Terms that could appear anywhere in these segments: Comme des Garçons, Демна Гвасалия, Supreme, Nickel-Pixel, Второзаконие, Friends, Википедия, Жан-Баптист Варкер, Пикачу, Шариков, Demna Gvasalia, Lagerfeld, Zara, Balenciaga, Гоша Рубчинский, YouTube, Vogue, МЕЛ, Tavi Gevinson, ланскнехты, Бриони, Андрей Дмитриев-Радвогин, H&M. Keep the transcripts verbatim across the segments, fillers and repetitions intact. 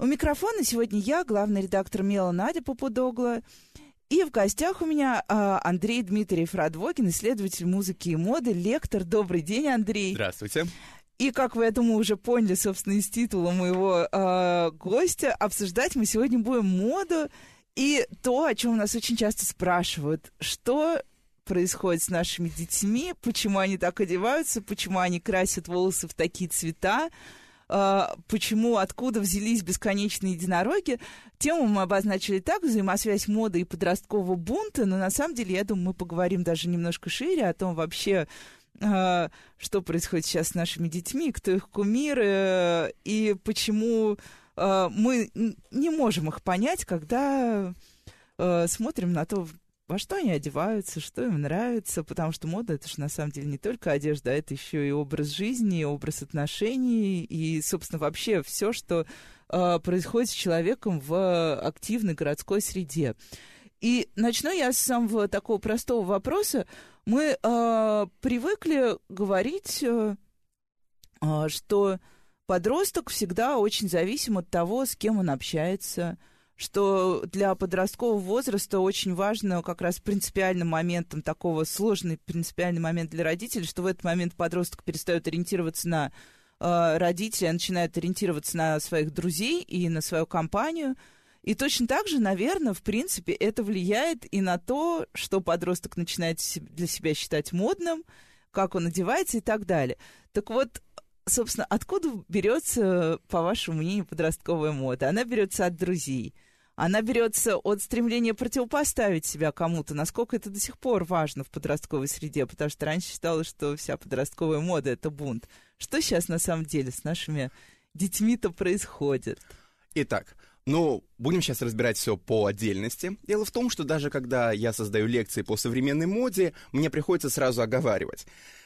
У микрофона сегодня я, главный редактор «МЕЛа» Надя Папудогло. И в гостях у меня а, Андрей Дмитриев-Радвогин, исследователь музыки и моды, лектор. Добрый день, Андрей. Здравствуйте. И, как вы, я думаю, уже поняли, собственно, из титула моего а, гостя, обсуждать мы сегодня будем моду и то, о чем нас очень часто спрашивают. Что происходит с нашими детьми, почему они так одеваются, почему они красят волосы в такие цвета, почему, откуда взялись бесконечные единороги. Тему мы обозначили так: взаимосвязь моды и подросткового бунта. Но на самом деле, я думаю, мы поговорим даже немножко шире о том вообще, что происходит сейчас с нашими детьми, кто их кумиры и почему мы не можем их понять, когда смотрим на то, во что они одеваются, что им нравится, потому что мода — это же на самом деле не только одежда, а это еще и образ жизни, и образ отношений, и, собственно, вообще все, что э, происходит с человеком в активной городской среде. И начну я с самого такого простого вопроса. Мы э, привыкли говорить, э, что подросток всегда очень зависим от того, с кем он общается, что для подросткового возраста очень важно как раз принципиальным моментом, такого сложный принципиальный момент для родителей, что в этот момент подросток перестает ориентироваться на э, родителей, а начинает ориентироваться на своих друзей и на свою компанию. И точно так же, наверное, в принципе, это влияет и на то, что подросток начинает для себя считать модным, как он одевается и так далее. Так вот, собственно, откуда берется, по вашему мнению, подростковая мода? Она берется от друзей. Она берется от стремления противопоставить себя кому-то, насколько это до сих пор важно в подростковой среде, потому что раньше считалось, что вся подростковая мода — это бунт. Что сейчас на самом деле с нашими детьми-то происходит? Итак, ну, будем сейчас разбирать все по отдельности. Дело в том, что даже когда я создаю лекции по современной моде, мне приходится сразу оговаривать.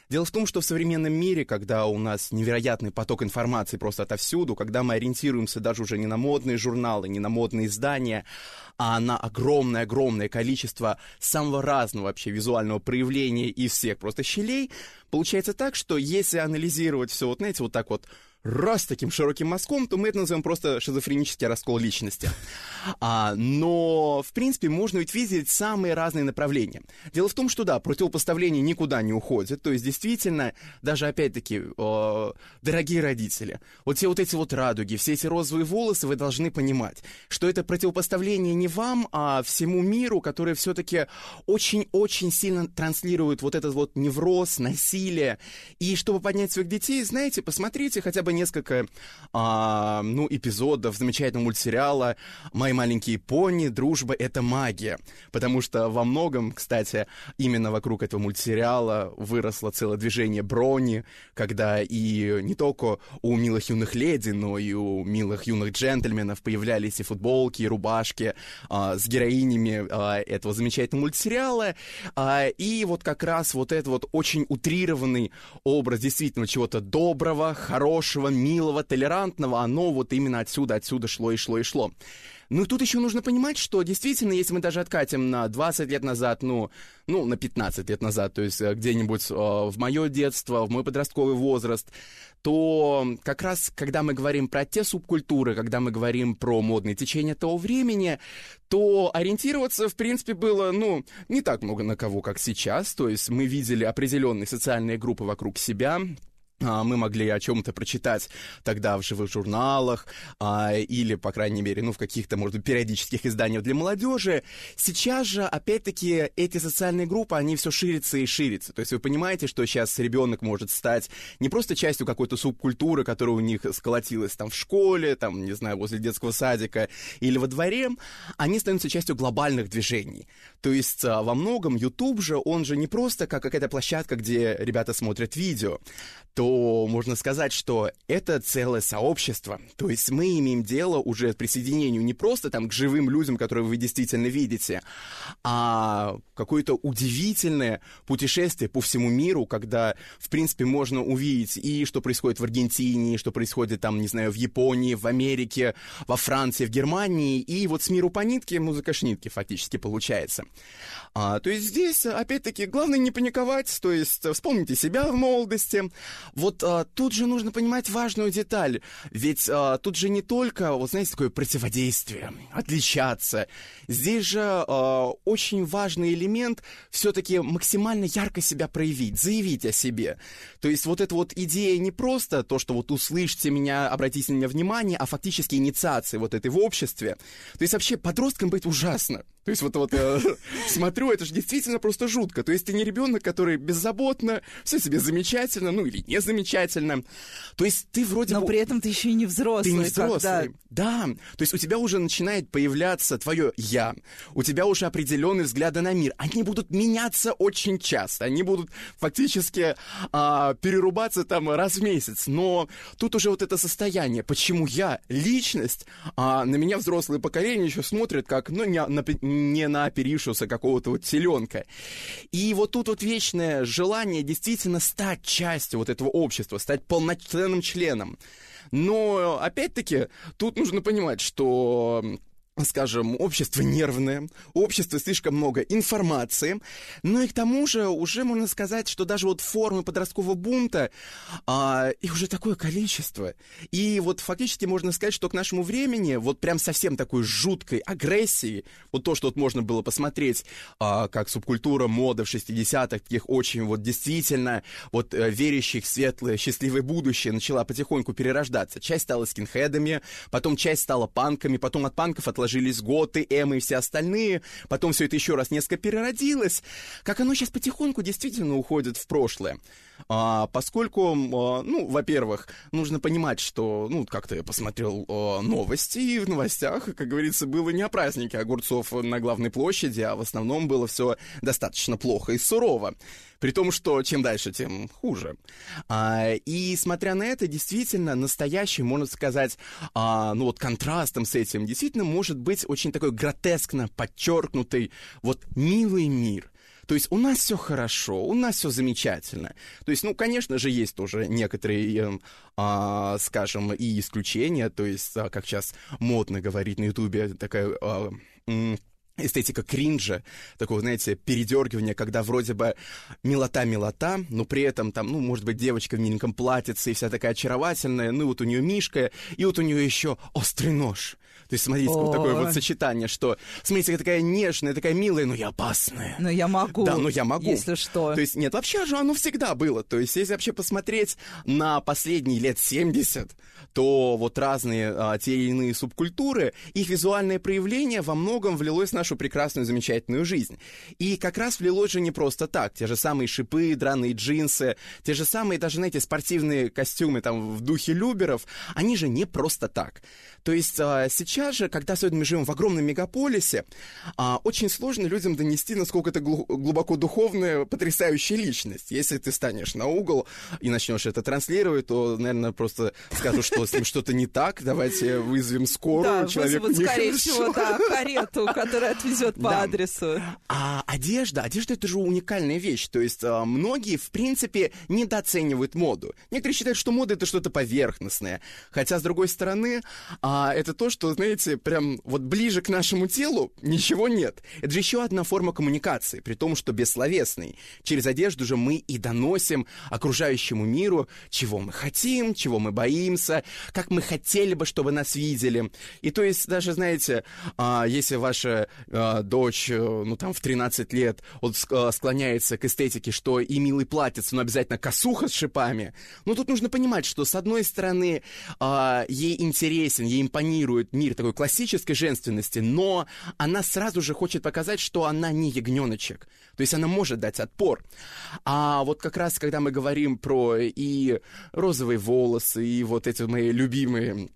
Дело в том, что в современном мире, когда у нас невероятный поток информации просто отовсюду, когда мы ориентируемся даже уже не на модные журналы, не на модные издания, а на огромное-огромное количество самого разного вообще визуального проявления из всех просто щелей, получается так, что если анализировать все вот, знаете, вот так вот, раз таким широким мазком, то мы это называем просто шизофренический раскол личности. А, но, в принципе, можно ведь видеть самые разные направления. Дело в том, что, да, противопоставление никуда не уходит, то есть, действительно, даже, опять-таки, э, дорогие родители, вот все вот эти вот радуги, все эти розовые волосы, вы должны понимать, что это противопоставление не вам, а всему миру, который все-таки очень-очень сильно транслирует вот этот вот невроз, насилие. И чтобы поднять своих детей, знаете, посмотрите хотя бы несколько а, ну, эпизодов замечательного мультсериала «Мои маленькие пони. Дружба — это магия». Потому что во многом, кстати, именно вокруг этого мультсериала выросло целое движение брони, когда и не только у милых юных леди, но и у милых юных джентльменов появлялись и футболки, и рубашки а, с героинями а, этого замечательного мультсериала. А, и вот как раз вот этот вот очень утрированный образ действительно чего-то доброго, хорошего, милого, толерантного, оно вот именно отсюда, отсюда шло и шло и шло. Ну и тут еще нужно понимать, что действительно, если мы даже откатим на двадцать лет назад, ну, ну на пятнадцать лет назад, то есть где-нибудь э, в мое детство, в мой подростковый возраст, то как раз, когда мы говорим про те субкультуры, когда мы говорим про модные течения того времени, то ориентироваться, в принципе, было, ну, не так много на кого, как сейчас, то есть мы видели определенные социальные группы вокруг себя, мы могли о чем-то прочитать тогда в живых журналах а, или, по крайней мере, ну, в каких-то, может быть, периодических изданиях для молодежи. Сейчас же, опять-таки, эти социальные группы, они все ширятся и ширятся. То есть вы понимаете, что сейчас ребенок может стать не просто частью какой-то субкультуры, которая у них сколотилась там в школе, там, не знаю, возле детского садика или во дворе, они становятся частью глобальных движений. То есть во многом YouTube же, он же не просто как какая-то площадка, где ребята смотрят видео, то то можно сказать, что это целое сообщество. То есть мы имеем дело уже к присоединению не просто там к живым людям, которые вы действительно видите, а какое-то удивительное путешествие по всему миру, когда, в принципе, можно увидеть и что происходит в Аргентине, и что происходит там, не знаю, в Японии, в Америке, во Франции, в Германии, и вот с миру по нитке музыка шнитки фактически получается. А, то есть здесь, опять-таки, главное не паниковать, то есть вспомните себя в молодости. Вот а, тут же нужно понимать важную деталь, ведь а, тут же не только, вот знаете, такое противодействие, отличаться. Здесь же а, очень важный элемент все-таки максимально ярко себя проявить, заявить о себе. То есть вот эта вот идея не просто то, что вот услышьте меня, обратите на меня внимание, а фактически инициация вот этой в обществе. То есть вообще подросткам быть ужасно. То есть вот, вот я смотрю, это же действительно просто жутко. То есть ты не ребенок, который беззаботно, все себе замечательно, ну или не замечательно. То есть ты вроде бы... Но при этом ты еще и не взрослый. Ты не взрослый, да. То есть у тебя уже начинает появляться твое «я». У тебя уже определенные взгляды на мир. Они будут меняться очень часто. Они будут фактически а, перерубаться там раз в месяц. Но тут уже вот это состояние. Почему я личность? А, на меня взрослые поколения еще смотрят как, ну, не на... не на оперившегося какого-то вот теленка. И вот тут вот вечное желание действительно стать частью вот этого общества, стать полноценным членом. Но, опять-таки, тут нужно понимать, что... скажем, общество нервное, общество слишком много информации, ну и к тому же уже можно сказать, что даже вот формы подросткового бунта, а, их уже такое количество. И вот фактически можно сказать, что к нашему времени вот прям совсем такой жуткой агрессии, вот то, что вот можно было посмотреть, а, как субкультура мода в шестидесятых, таких очень вот действительно вот верящих в светлое, счастливое будущее, начала потихоньку перерождаться. Часть стала скинхедами, потом часть стала панками, потом от панков отложились готы, эмы и все остальные. Потом все это еще раз несколько переродилось. Как оно сейчас потихоньку действительно уходит в прошлое. А, поскольку, а, ну, во-первых, нужно понимать, что, ну, как-то я посмотрел а, новости, и в новостях, как говорится, было не о празднике огурцов на главной площади, а в основном было все достаточно плохо и сурово. При том, что чем дальше, тем хуже. А, и, смотря на это, действительно, настоящий, можно сказать, а, ну, вот контрастом с этим, действительно, может быть очень такой гротескно подчеркнутый вот милый мир. То есть у нас все хорошо, у нас все замечательно. То есть, ну, конечно же, есть тоже некоторые, э, скажем, и исключения. То есть, как сейчас модно говорить на Ютубе, такая... Э, э, эстетика кринжа, такого, знаете, передергивания, когда вроде бы милота-милота, но при этом там, ну, может быть, девочка в миленьком платьице и вся такая очаровательная, ну, вот у нее мишка, и вот у нее еще острый нож. То есть, смотрите, вот такое вот сочетание, что, смотрите, я такая нежная, такая милая, но я опасная. Но я могу. Да, но я могу. Если что. То есть, нет, вообще же оно всегда было. То есть, если вообще посмотреть на последние лет семьдесят, то вот разные а, те или иные субкультуры, их визуальное проявление во многом влилось на нашу прекрасную, замечательную жизнь. И как раз влилось же не просто так. Те же самые шипы, драные джинсы, те же самые даже, знаете, спортивные костюмы там в духе люберов, они же не просто так. То есть а, сейчас же, когда сегодня мы живем в огромном мегаполисе, а, очень сложно людям донести, насколько это глу- глубоко духовная, потрясающая личность. Если ты станешь на угол и начнешь это транслировать, то, наверное, просто скажут, что с ним что-то не так, давайте вызовем скорую, человеку нехорошо. Да, скорее всего, да, карету, которая отвезет по да. адресу. А одежда, одежда — это же уникальная вещь. То есть а, многие, в принципе, недооценивают моду. Некоторые считают, что мода — это что-то поверхностное. Хотя, с другой стороны, а, это то, что, знаете, прям вот ближе к нашему телу ничего нет. Это же еще одна форма коммуникации, при том, что бессловесной. Через одежду же мы и доносим окружающему миру, чего мы хотим, чего мы боимся, как мы хотели бы, чтобы нас видели. И то есть даже, знаете, а, если ваша дочь, ну, там, в тринадцать лет вот склоняется к эстетике, что и милый платьец, но обязательно косуха с шипами. Но тут нужно понимать, что, с одной стороны, ей интересен, ей импонирует мир такой классической женственности, но она сразу же хочет показать, что она не ягненочек. То есть она может дать отпор. А вот как раз, когда мы говорим про и розовые волосы, и вот эти мои любимые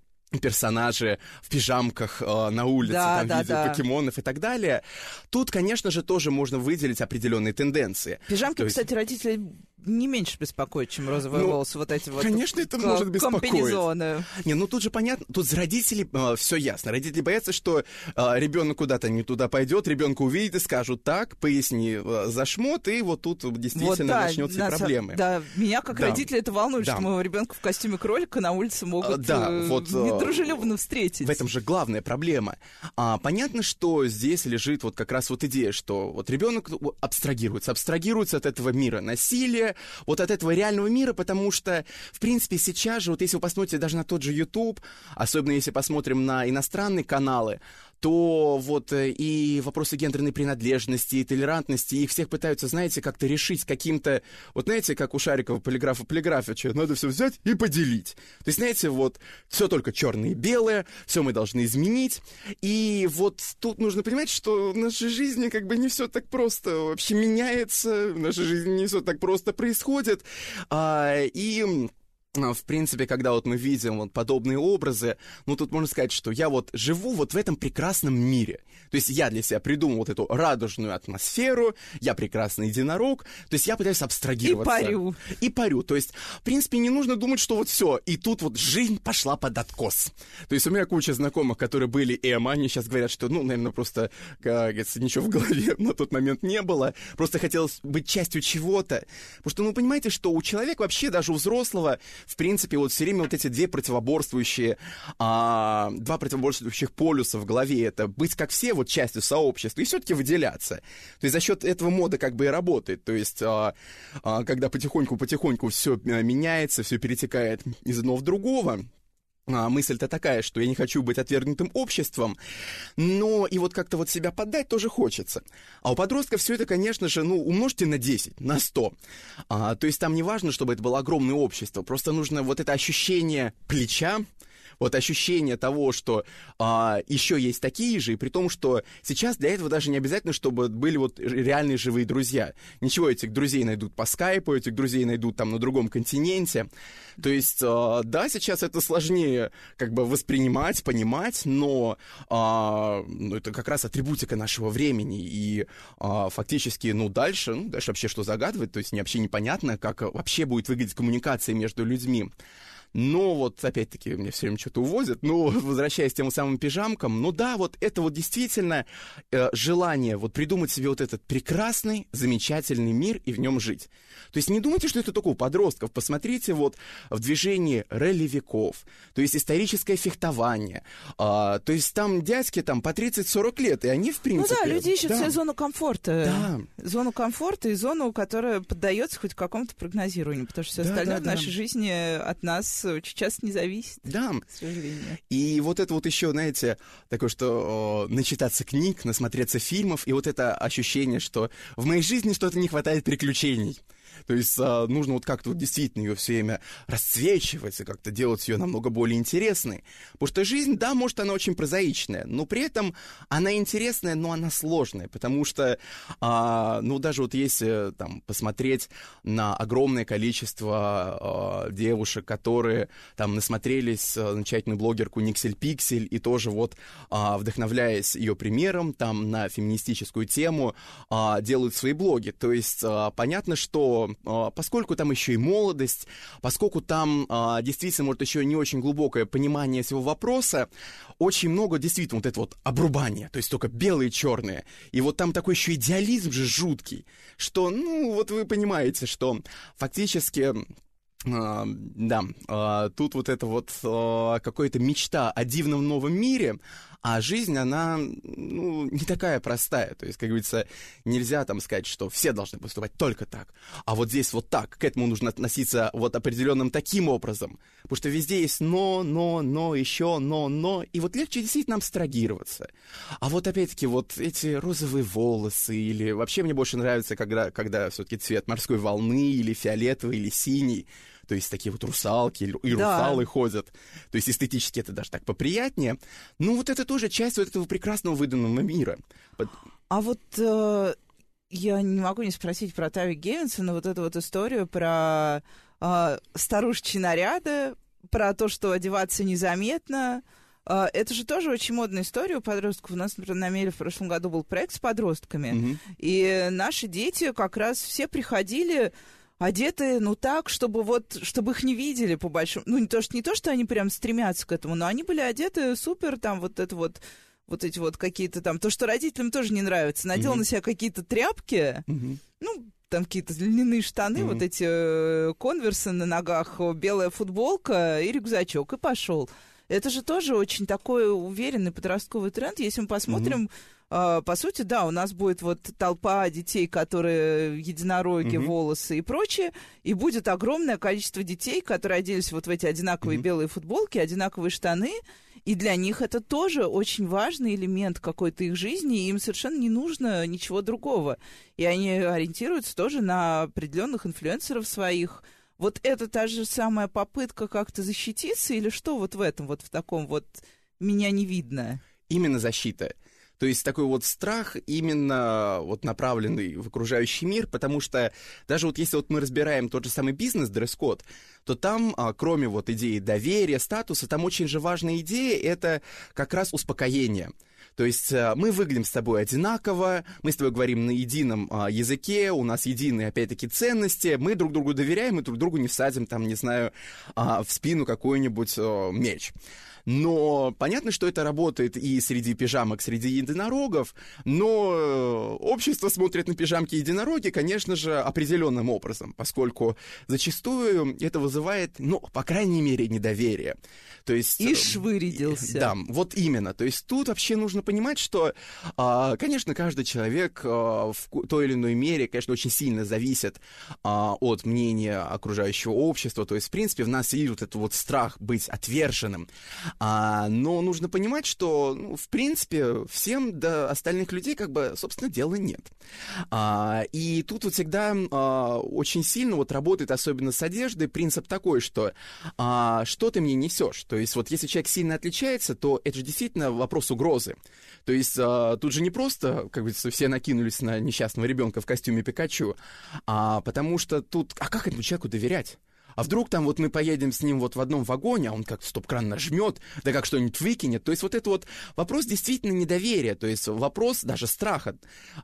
персонажи в пижамках э, на улице, да, там да, видят да. покемонов и так далее. Тут, конечно же, тоже можно выделить определенные тенденции. Пижамки, есть... кстати, родители не меньше беспокоит, чем розовые ну, волосы, вот эти вот конечно, это к- может беспокоить. Комбинезоны. Не, ну тут же понятно, тут родители, э, все ясно. Родители боятся, что э, ребенок куда-то не туда пойдет, ребенка увидит и скажут так, поясни э, за шмот, и вот тут действительно вот, да, начнутся нас, проблемы. Да, меня как да. родители это волнует, да. что моего ребенка в костюме кролика на улице могут да, э, вот, э, недружелюбно встретить. В этом же главная проблема. А, понятно, что здесь лежит вот как раз вот идея, что вот ребенок абстрагируется, абстрагируется от этого мира насилия, вот от этого реального мира, потому что, в принципе, сейчас же, вот если вы посмотрите даже на тот же YouTube, особенно если посмотрим на иностранные каналы, то вот и вопросы гендерной принадлежности, и толерантности, их всех пытаются, знаете, как-то решить каким-то, вот знаете, как у Шарикова полиграфа полиграфа, что надо все взять и поделить. То есть, знаете, вот все только черное и белое, все мы должны изменить, и вот тут нужно понимать, что в нашей жизни как бы не все так просто вообще меняется, в нашей жизни не все так просто происходит, а, и... В принципе, когда вот мы видим вот подобные образы, ну, тут можно сказать, что я вот живу вот в этом прекрасном мире. То есть я для себя придумал вот эту радужную атмосферу, я прекрасный единорог, то есть я пытаюсь абстрагироваться. И парю. И парю. То есть, в принципе, не нужно думать, что вот все, и тут вот жизнь пошла под откос. То есть у меня куча знакомых, которые были эмо, они сейчас говорят, что, ну, наверное, просто, как говорится, ничего в голове на тот момент не было, просто хотелось быть частью чего-то. Потому что, ну, понимаете, что у человека вообще, даже у взрослого, в принципе, вот все время вот эти две противоборствующие, а, два противоборствующих полюса в голове, это быть как все, вот частью сообщества, и все-таки выделяться. То есть за счет этого мода как бы и работает. То есть а, а, когда потихоньку-потихоньку все меняется, все перетекает из одного в другого, а, мысль-то такая, что я не хочу быть отвергнутым обществом, но и вот как-то вот себя поддать тоже хочется. А у подростка все это, конечно же, ну, умножьте на десять, на сто. А, то есть там не важно, чтобы это было огромное общество, просто нужно вот это ощущение плеча, вот ощущение того, что а, еще есть такие же, и при том, что сейчас для этого даже не обязательно, чтобы были вот реальные живые друзья. Ничего, этих друзей найдут по скайпу, этих друзей найдут там на другом континенте. То есть, а, да, сейчас это сложнее как бы воспринимать, понимать, но а, ну, это как раз атрибутика нашего времени, и а, фактически, ну, дальше, ну, дальше вообще что загадывать, то есть вообще непонятно, как вообще будет выглядеть коммуникация между людьми. Но вот, опять-таки, меня все время что-то увозят, но возвращаясь к тем самым пижамкам, ну да, вот это вот действительно э, желание вот придумать себе вот этот прекрасный, замечательный мир и в нем жить. То есть не думайте, что это только у подростков. Посмотрите вот в движении ролевиков, то есть историческое фехтование, э, то есть там дядьки там по тридцать-сорок лет, и они в принципе... Ну да, люди ищут да. свою зону комфорта. Да. Зону комфорта и зону, которая поддается хоть какому-то прогнозированию, потому что все да, остальное да, в нашей да. жизни от нас очень часто не зависит, да. к сожалению. И вот это вот еще, знаете, такое, что о, начитаться книг, насмотреться фильмов, и вот это ощущение, что в моей жизни что-то не хватает приключений. То есть а, нужно вот как-то вот действительно ее все время расцвечивать и как-то делать ее намного более интересной. Потому что жизнь, да, может, она очень прозаичная, но при этом она интересная, но она сложная. Потому что, а, ну, даже вот если там посмотреть на огромное количество а, девушек, которые там насмотрелись а, замечательную блогерку Nickel-Pixel и тоже вот, а, вдохновляясь ее примером там на феминистическую тему, а, делают свои блоги. То есть а, понятно, что поскольку там еще и молодость, поскольку там а, действительно, может, еще не очень глубокое понимание всего вопроса, очень много действительно вот это вот обрубание, то есть только белые и черные. И вот там такой еще идеализм же жуткий, что, ну, вот вы понимаете, что фактически... А, да, а, тут вот это вот а, какая-то мечта о дивном новом мире, а жизнь, она, ну, не такая простая. То есть, как говорится, нельзя там сказать, что все должны поступать только так, а вот здесь вот так, к этому нужно относиться вот определенным таким образом. Потому что везде есть но, но, но, еще но, но, и вот легче действительно абстрагироваться. А вот опять-таки вот эти розовые волосы, или вообще мне больше нравится, когда, когда все-таки цвет морской волны, или фиолетовый, или синий. То есть такие вот русалки и русалы да. ходят. То есть эстетически это даже так поприятнее. Ну вот это тоже часть вот этого прекрасного выдуманного мира. А вот э, я не могу не спросить про Тави Гевинсона, вот эту вот историю про э, старушечьи наряды, про то, что одеваться незаметно. Uh, это же тоже очень модная история у подростков. У нас, например, на МЕЛе в прошлом году был проект с подростками. Mm-hmm. И наши дети как раз все приходили одеты, ну, так, чтобы вот, чтобы их не видели, по большому... Ну, не то, что, не то, что они прям стремятся к этому, но они были одеты супер, там, вот это вот... Вот эти вот какие-то там... То, что родителям тоже не нравится. Надел mm-hmm. на себя какие-то тряпки, mm-hmm. ну, там какие-то льняные штаны, mm-hmm. вот эти конверсы на ногах, белая футболка и рюкзачок, и пошел. Это же тоже очень такой уверенный подростковый тренд. Если мы посмотрим, mm-hmm. э, по сути, да, у нас будет вот толпа детей, которые единороги, mm-hmm. волосы и прочее, и будет огромное количество детей, которые оделись вот в эти одинаковые mm-hmm. белые футболки, одинаковые штаны, и для них это тоже очень важный элемент какой-то их жизни, и им совершенно не нужно ничего другого. И они ориентируются тоже на определенных инфлюенсеров своих. Вот это та же самая попытка как-то защититься, или что вот в этом, вот в таком вот «меня не видно»? Именно защита. То есть такой вот страх, именно вот направленный в окружающий мир, потому что даже вот если вот мы разбираем тот же самый бизнес, дресс-код, то там, кроме вот идеи доверия, статуса, там очень же важная идея — это как раз успокоение. То есть мы выглядим с тобой одинаково, мы с тобой говорим на едином а, языке, у нас единые, опять-таки, ценности, мы друг другу доверяем, мы друг другу не всадим, там, не знаю, а, в спину какой-нибудь а, меч. Но понятно, что это работает и среди пижамок, среди единорогов, но общество смотрит на пижамки-единороги, конечно же, определенным образом, поскольку зачастую это вызывает, ну, по крайней мере, недоверие. То есть, и швырядился. Да, вот именно. То есть тут вообще нужно понимать, что, конечно, каждый человек в той или иной мере, конечно, очень сильно зависит от мнения окружающего общества. То есть, в принципе, в нас идет этот вот страх быть отверженным. Но нужно понимать, что, ну, в принципе, всем до остальных людей, как бы, собственно, дела нет. И тут вот всегда очень сильно вот работает, особенно с одеждой, принцип такой, что что ты мне несешь? То есть вот если человек сильно отличается, то это же действительно вопрос угрозы. То есть тут же не просто, как говорится, все накинулись на несчастного ребенка в костюме Пикачу, потому что тут, а как этому человеку доверять? А вдруг там вот мы поедем с ним вот в одном вагоне, а он как-то стоп-кран нажмет, да как что-нибудь выкинет. То есть вот это вот вопрос действительно недоверия, то есть вопрос даже страха.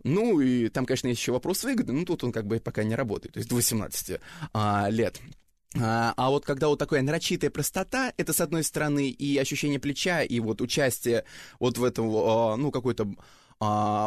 Ну и там, конечно, есть еще вопрос выгоды, но тут он как бы пока не работает, то есть до восемнадцати а, лет. А вот когда вот такая нарочитая простота, это, с одной стороны, и ощущение плеча, и вот участие вот в этом, ну, какой-то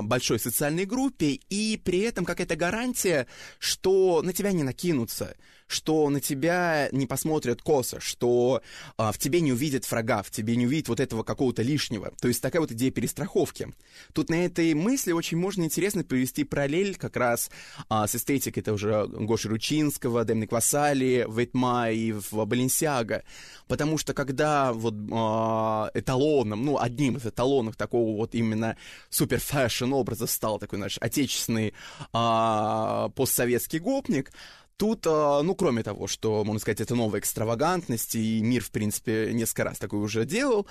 большой социальной группе, и при этом какая-то гарантия, что на тебя не накинутся, что на тебя не посмотрят косо, что а, в тебе не увидят врага, в тебе не увидят вот этого какого-то лишнего. То есть такая вот идея перестраховки. Тут на этой мысли очень можно интересно привести параллель как раз а, с эстетикой, это уже Гоши Рубчинского, Демны Гвасали, Ветма и в Balenciaga. Потому что когда вот а, эталоном, ну, одним из эталонов такого вот именно супер фэшн образа стал такой наш отечественный а, постсоветский гопник, тут, ну, кроме того, что, можно сказать, это новая экстравагантность, и мир, в принципе, несколько раз такое уже делал,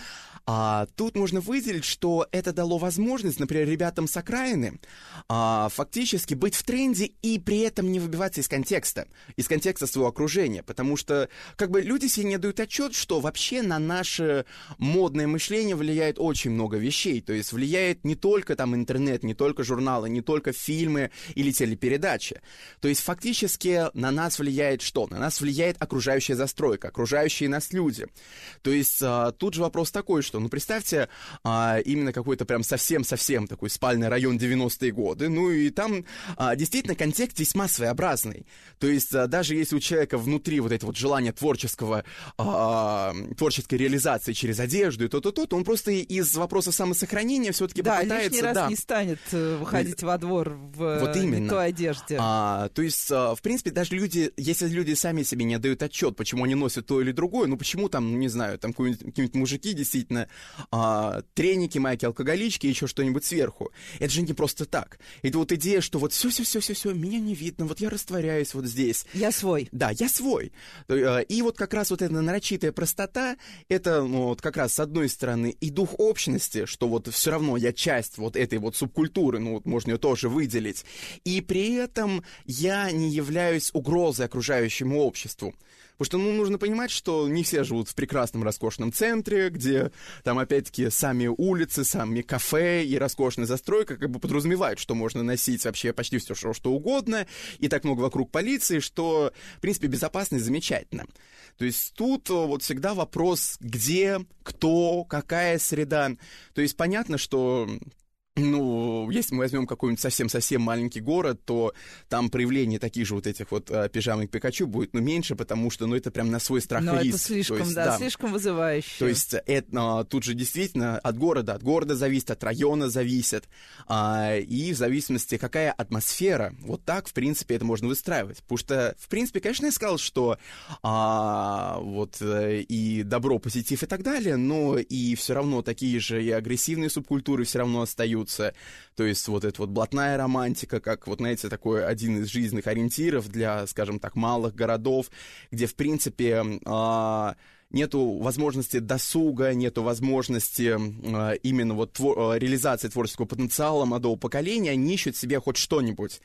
а тут можно выделить, что это дало возможность, например, ребятам с окраины а, фактически быть в тренде и при этом не выбиваться из контекста, из контекста своего окружения, потому что, как бы, люди себе не дают отчет, что вообще на наше модное мышление влияет очень много вещей, то есть влияет не только там интернет, не только журналы, не только фильмы или телепередачи, то есть фактически... На нас влияет что? На нас влияет окружающая застройка, окружающие нас люди. То есть а, тут же вопрос такой, что, ну, представьте, а, именно какой-то прям совсем-совсем такой спальный район девяностые годы, ну, и там а, действительно контекст весьма своеобразный. То есть а, даже если у человека внутри вот это вот желание творческого, а, творческой реализации через одежду и то-то-то, то он просто из вопроса самосохранения все-таки да, попытается... Да, лишний раз да. не станет выходить и, во двор в вот той одежде. А, то есть, а, в принципе, даже люди, если люди сами себе не отдают отчет, почему они носят то или другое, ну почему там, не знаю, там какие-нибудь мужики действительно а, треники, майки, алкоголички, еще что-нибудь сверху. Это же не просто так. Это вот идея, что вот все-все-все-все, меня не видно, вот я растворяюсь вот здесь. Я свой. Да, я свой. И вот как раз вот эта нарочитая простота, это ну, вот как раз с одной стороны и дух общности, что вот все равно я часть вот этой вот субкультуры, ну вот можно ее тоже выделить, и при этом я не являюсь угрозой окружающему обществу. Потому что, ну, нужно понимать, что не все живут в прекрасном, роскошном центре, где там, опять-таки, сами улицы, сами кафе и роскошная застройка как бы подразумевают, что можно носить вообще почти все, что, что угодно, и так много вокруг полиции, что, в принципе, безопасность замечательна. То есть тут вот всегда вопрос, где, кто, какая среда. То есть понятно, что... Ну, если мы возьмем какой-нибудь совсем-совсем маленький город, то там проявление таких же вот этих вот а, пижамных Пикачу будет, ну, меньше, потому что, ну, это прям на свой страх и риск. Но это слишком, есть, да, да, слишком вызывающе. То есть это, а, тут же действительно от города, от города зависит, от района зависит, а, и в зависимости, какая атмосфера, вот так, в принципе, это можно выстраивать. Потому что, в принципе, конечно, я сказал, что а, вот и добро, позитив и так далее, но и все равно такие же и агрессивные субкультуры все равно остаются. То есть вот эта вот блатная романтика, как, вот знаете, такой один из жизненных ориентиров для, скажем так, малых городов, где, в принципе, нету возможности досуга, нету возможности именно вот твор- реализации творческого потенциала молодого поколения, они ищут себе хоть что-нибудь.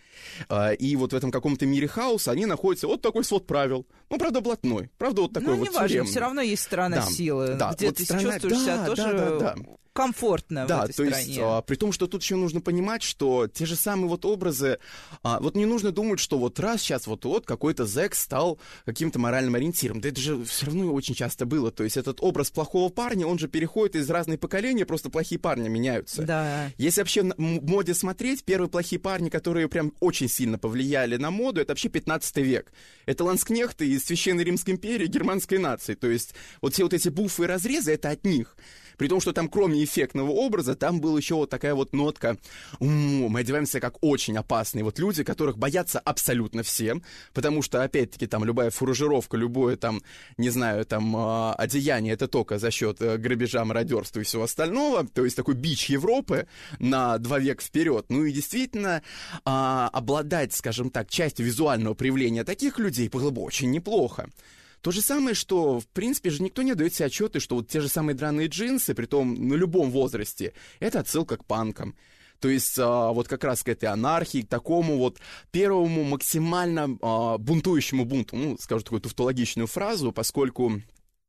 И вот в этом каком-то мире хаоса они находятся вот такой свод правил. Ну, правда, блатной, правда, вот такой, ну, вот тюремный. Ну, неважно, все равно есть страна, да, силы, да, где вот ты страна... чувствуешь да, себя да, тоже... Да, да, да. комфортно, да, в этой то стране. Есть, а, при том, что тут еще нужно понимать, что те же самые вот образы, а, вот не нужно думать, что вот раз сейчас вот, вот какой-то зэк стал каким-то моральным ориентиром. Да это же все равно очень часто было. То есть этот образ плохого парня, он же переходит из разных поколений, просто плохие парни меняются. Да. Если вообще в моде смотреть, первые плохие парни, которые прям очень сильно повлияли на моду, это вообще пятнадцатый век. Это ланскнехты из Священной Римской империи, германской нации. То есть вот все вот эти буфы и разрезы, это от них. При том, что там кроме эффектного образа, там была еще вот такая вот нотка. М-м, мы одеваемся как очень опасные вот люди, которых боятся абсолютно все, потому что, опять-таки, там любая фуражировка, любое там, не знаю, там э, одеяние, это только за счет э, грабежа, мародерства и всего остального. То есть такой бич Европы на два века вперед. Ну и действительно, э, обладать, скажем так, частью визуального проявления таких людей было бы очень неплохо. То же самое, что, в принципе, же никто не отдает себе отчеты, что вот те же самые драные джинсы, притом на любом возрасте, это отсылка к панкам. То есть а, вот как раз к этой анархии, к такому вот первому максимально а, бунтующему бунту. Ну, скажу такую тавтологичную фразу, поскольку...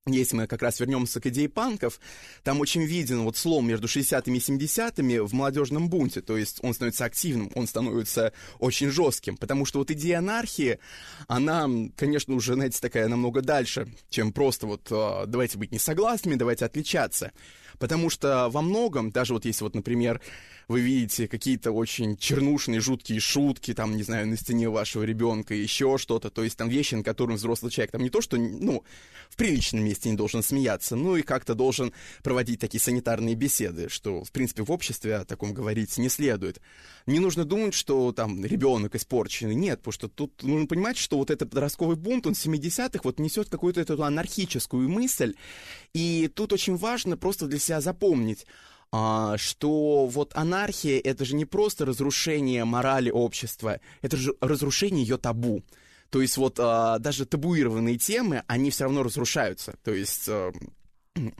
Если мы как раз вернемся к идее панков, там очень виден вот слом между шестидесятыми и семидесятыми в молодежном бунте, то есть он становится активным, он становится очень жестким, потому что вот идея анархии, она, конечно, уже, знаете, такая намного дальше, чем просто вот давайте быть несогласными, давайте отличаться, потому что во многом, даже вот если вот, например, вы видите какие-то очень чернушные, жуткие шутки, там, не знаю, на стене вашего ребенка, еще что-то, то есть там вещи, на которых взрослый человек, там не то, что, ну, в приличном месте не должен смеяться, ну и как-то должен проводить такие санитарные беседы, что, в принципе, в обществе о таком говорить не следует. Не нужно думать, что там ребенок испорченный, нет, потому что тут нужно понимать, что вот этот подростковый бунт, он в семидесятых вот несет какую-то эту анархическую мысль, и тут очень важно просто для себя запомнить, А, что вот анархия — это же не просто разрушение морали общества, это же разрушение ее табу. То есть вот а, даже табуированные темы, они все равно разрушаются. То есть... А,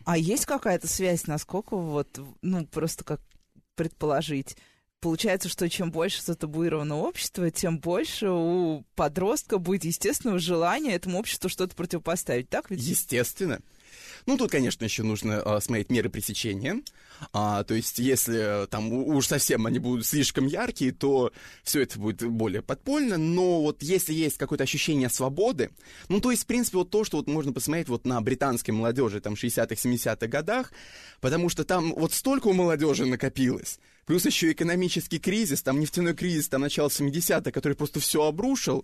а есть какая-то связь, насколько вот, ну, просто как предположить... Получается, что чем больше затабуировано общество, тем больше у подростка будет естественного желания этому обществу что-то противопоставить, так ведь? Естественно. Ну, тут, конечно, еще нужно а, смотреть меры пресечения. А, то есть, если там уж совсем они будут слишком яркие, то все это будет более подпольно. Но вот если есть какое-то ощущение свободы, ну, то есть, в принципе, вот то, что вот можно посмотреть вот на британской молодежи там шестидесятых-семидесятых годах, потому что там вот столько у молодежи накопилось. Плюс еще экономический кризис, там нефтяной кризис, там начало семидесятых, который просто все обрушил.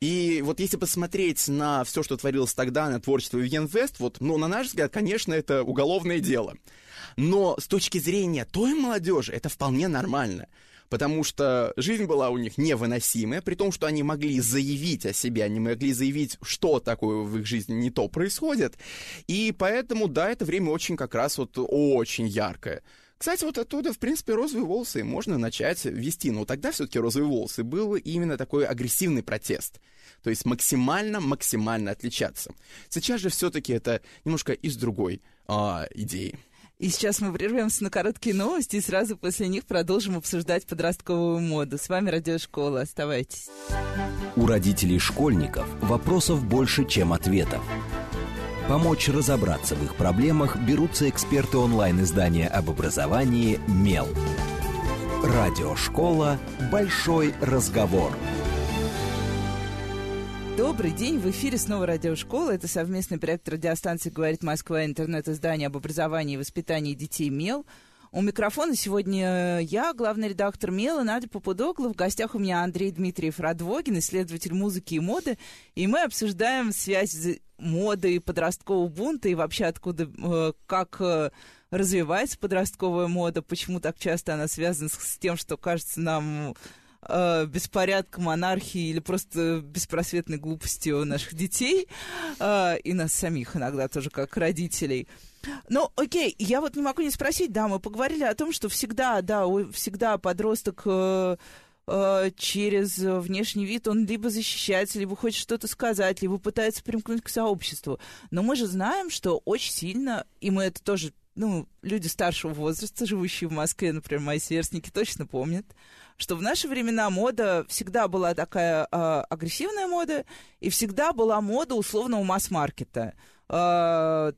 И вот если посмотреть на все, что творилось тогда, на творчество Yenswvest, вот, ну, на наш взгляд, конечно, это уголовное дело. Но с точки зрения той молодежи это вполне нормально. Потому что жизнь была у них невыносимая, при том, что они могли заявить о себе, они могли заявить, что такое в их жизни не то происходит. И поэтому, да, это время очень как раз вот очень яркое. Кстати, вот оттуда, в принципе, розовые волосы можно начать вести. Но тогда все-таки розовые волосы был именно такой агрессивный протест. То есть максимально-максимально отличаться. Сейчас же все-таки это немножко из другой а, идеи. И сейчас мы прервемся на короткие новости и сразу после них продолжим обсуждать подростковую моду. С вами Радиошкола. Оставайтесь. У родителей школьников вопросов больше, чем ответов. Помочь разобраться в их проблемах берутся эксперты онлайн-издания об образовании «МЕЛ». Радиошкола «Большой разговор». Добрый день, в эфире снова Радиошкола. Это совместный проект радиостанции «Говорит Москва» и интернет-издания об образовании и воспитании детей «МЕЛ». У микрофона сегодня я, главный редактор «Мела» Надя Папудогло. В гостях у меня Андрей Дмитриев-Радвогин, исследователь музыки и моды. И мы обсуждаем связь моды и подросткового бунта, и вообще откуда, как развивается подростковая мода, почему так часто она связана с тем, что кажется нам беспорядком, анархией или просто беспросветной глупостью наших детей и нас самих иногда тоже как родителей. Ну, окей, я вот не могу не спросить, да, мы поговорили о том, что всегда, да, всегда подросток э, э, через внешний вид, он либо защищается, либо хочет что-то сказать, либо пытается примкнуть к сообществу. Но мы же знаем, что очень сильно, и мы это тоже, ну, люди старшего возраста, живущие в Москве, например, мои сверстники, точно помнят, что в наши времена мода всегда была такая э, агрессивная мода, и всегда была мода условного масс-маркета. Э,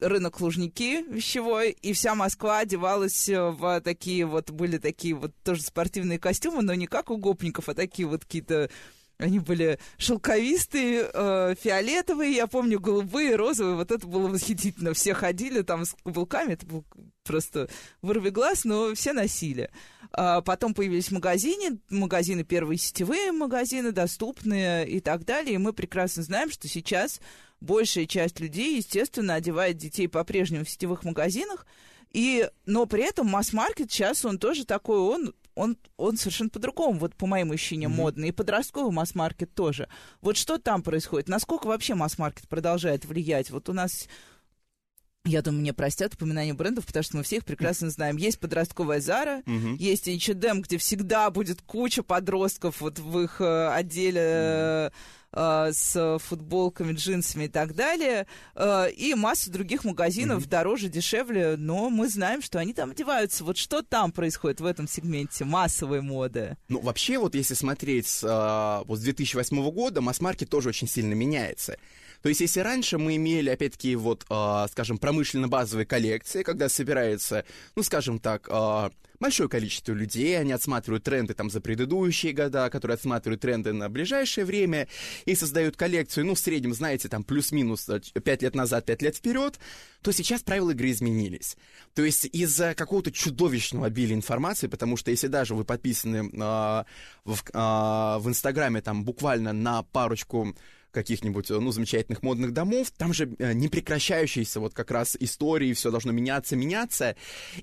рынок Лужники вещевой, и вся Москва одевалась в такие вот, были такие вот тоже спортивные костюмы, но не как у гопников, а такие вот какие-то, они были шелковистые, э, фиолетовые, я помню, голубые, розовые, вот это было восхитительно, все ходили там с каблуками, это был просто вырви глаз, но все носили. А потом появились магазины, магазины первые сетевые магазины, доступные и так далее, и мы прекрасно знаем, что сейчас большая часть людей, естественно, одевает детей по-прежнему в сетевых магазинах, и, но при этом масс-маркет сейчас, он тоже такой, он, он, он совершенно по-другому, вот по моим ощущениям, mm-hmm. модный, и подростковый масс-маркет тоже. Вот что там происходит? Насколько вообще масс-маркет продолжает влиять? Вот у нас, я думаю, мне простят упоминание брендов, потому что мы все их прекрасно знаем. Есть подростковая Zara, mm-hmm. есть эйч энд эм, где всегда будет куча подростков вот в их отделе... Mm-hmm. с футболками, джинсами и так далее, и массу других магазинов mm-hmm. дороже, дешевле, но мы знаем, что они там одеваются. Вот что там происходит в этом сегменте массовой моды? Ну, вообще, вот если смотреть вот с две тысячи восьмого года, масс-маркет тоже очень сильно меняется. То есть, если раньше мы имели, опять-таки, вот, скажем, промышленно-базовые коллекции, когда собирается, ну, скажем так, большое количество людей, они отсматривают тренды там за предыдущие года, которые отсматривают тренды на ближайшее время и создают коллекцию, ну, в среднем, знаете, там плюс-минус пять лет назад, пять лет вперед, то сейчас правила игры изменились. То есть из-за какого-то чудовищного обилия информации, потому что если даже вы подписаны э, в, э, в Инстаграме там буквально на парочку каких-нибудь, ну, замечательных модных домов, там же непрекращающиеся вот как раз истории, все должно меняться, меняться,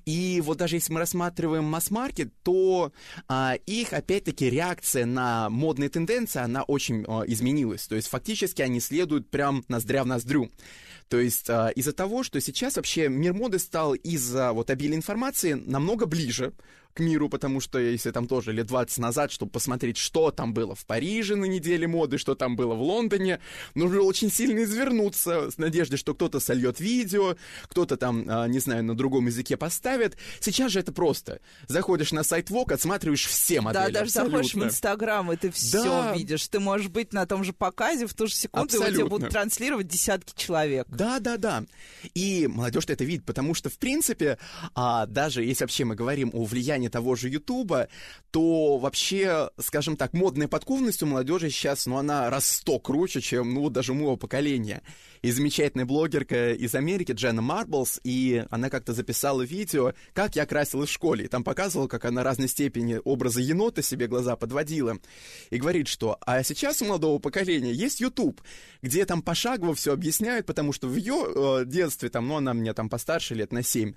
и вот даже если мы рассматриваем масс-маркет, то а, их, опять-таки, реакция на модные тенденции, она очень а, изменилась, то есть фактически они следуют прям ноздря в ноздрю, то есть а, из-за того, что сейчас вообще мир моды стал из-за вот обилия информации намного ближе к миру, потому что если там тоже лет двадцать назад, чтобы посмотреть, что там было в Париже на неделе моды, что там было в Лондоне, нужно очень сильно извернуться с надеждой, что кто-то сольет видео, кто-то там, не знаю, на другом языке поставит. Сейчас же это просто. Заходишь на сайт Vogue, отсматриваешь все модели. Да, даже абсолютно. Заходишь в Инстаграм, и ты все да. видишь. Ты можешь быть на том же показе в ту же секунду, и тебе будут транслировать десятки человек. Да-да-да. И молодежь-то это видит, потому что, в принципе, а, даже если вообще мы говорим о влиянии того же Ютуба, то вообще, скажем так, модная подкованность у молодежи сейчас, ну, она раз сто круче, чем, ну, даже моего поколения. И замечательная блогерка из Америки Jenna Marbles, и она как-то записала видео, как я красилась в школе, и там показывала, как она разной степени образа енота себе глаза подводила, и говорит, что, а сейчас у молодого поколения есть Ютуб, где там пошагово все объясняют, потому что в ее э, детстве, там, ну, она мне там постарше лет на семь,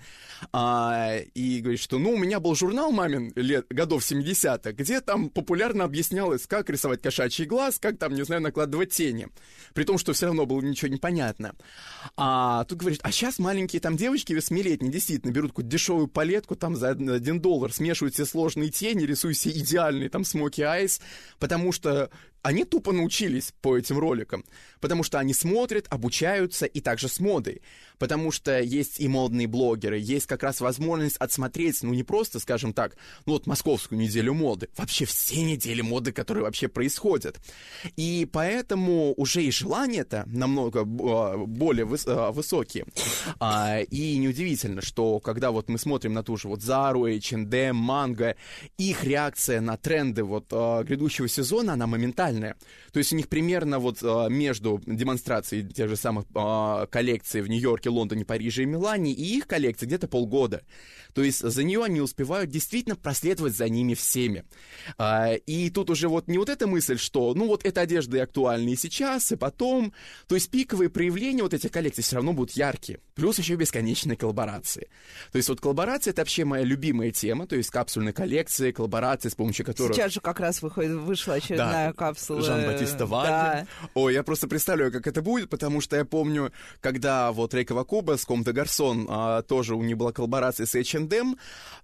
а, и говорит, что, ну, у меня был журнал Журнал «Мамин» лет, годов семидесятых, где там популярно объяснялось, как рисовать кошачий глаз, как там, не знаю, накладывать тени. При том, что все равно было ничего не понятно. А тут говоришь, а сейчас маленькие там девочки восьмилетние действительно берут какую-то дешевую палетку там за один доллар, смешивают все сложные тени, рисуют все идеальные там смоки айс, потому что они тупо научились по этим роликам, потому что они смотрят, обучаются и также с модой, потому что есть и модные блогеры, есть как раз возможность отсмотреть, ну не просто, скажем так, ну вот московскую неделю моды, вообще все недели моды, которые вообще происходят. И поэтому уже и желания-то намного э, более выс- э, высокие. А, и неудивительно, что когда вот мы смотрим на ту же вот Зару, эйч энд эм, Manga, их реакция на тренды вот э, грядущего сезона, она моментально. То есть у них примерно вот а, между демонстрацией тех же самых а, коллекций в Нью-Йорке, Лондоне, Париже и Милане и их коллекции где-то полгода. То есть за нее они успевают действительно проследовать за ними всеми. А, и тут уже вот не вот эта мысль, что ну вот эта одежда и актуальна и сейчас, и потом. То есть пиковые проявления вот этих коллекций все равно будут яркие. Плюс еще бесконечные коллаборации. То есть вот коллаборация — это вообще моя любимая тема, то есть капсульные коллекции, коллаборации, с помощью которых... Сейчас же как раз выходит, вышла очередная да. капсула. Жан-Баптиста Варкер. Да. Ой, я просто представляю, как это будет, потому что я помню, когда вот Reykova Cuba с Comme des Garçons а, тоже у них была коллаборация с эйч энд эм,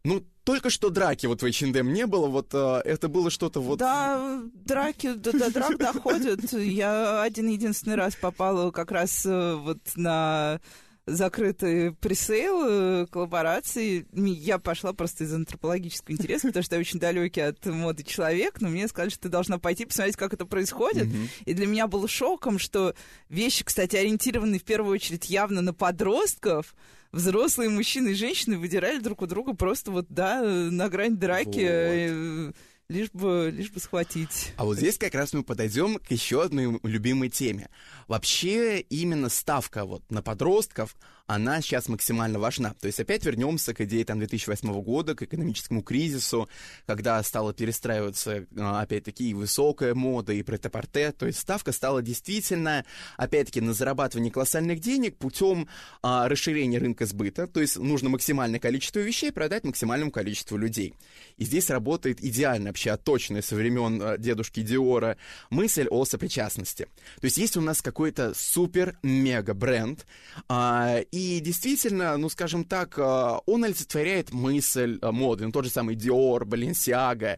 ну, только что драки вот в эйч энд эм не было, вот а, это было что-то вот... Да, драки, до да, да, драк доходят. Я один-единственный раз попала как раз вот на... закрытый пресейл коллаборации. Я пошла просто из антропологического интереса, потому что я очень далекий от моды человек, но мне сказали, что ты должна пойти посмотреть, как это происходит. Mm-hmm. И для меня было шоком, что вещи, кстати, ориентированы в первую очередь явно на подростков. Взрослые мужчины и женщины выдирали друг у друга просто вот, да, на грань драки. Вот. Лишь бы, лишь бы схватить. А вот здесь как раз мы подойдем к еще одной любимой теме. Вообще именно ставка вот на подростков, она сейчас максимально важна. То есть опять вернемся к идее там, две тысячи восьмого года, к экономическому кризису, когда стала перестраиваться опять-таки и высокая мода, и прет-а-порте. То есть ставка стала действительно опять-таки на зарабатывание колоссальных денег путем а, расширения рынка сбыта. То есть нужно максимальное количество вещей продать максимальному количеству людей. И здесь работает идеально, вообще отточенная со времен дедушки Диора мысль о сопричастности. То есть есть у нас какой-то супер-мега-бренд, а, и И действительно, ну, скажем так, он олицетворяет мысль моды. Ну, тот же самый Dior, Balenciaga,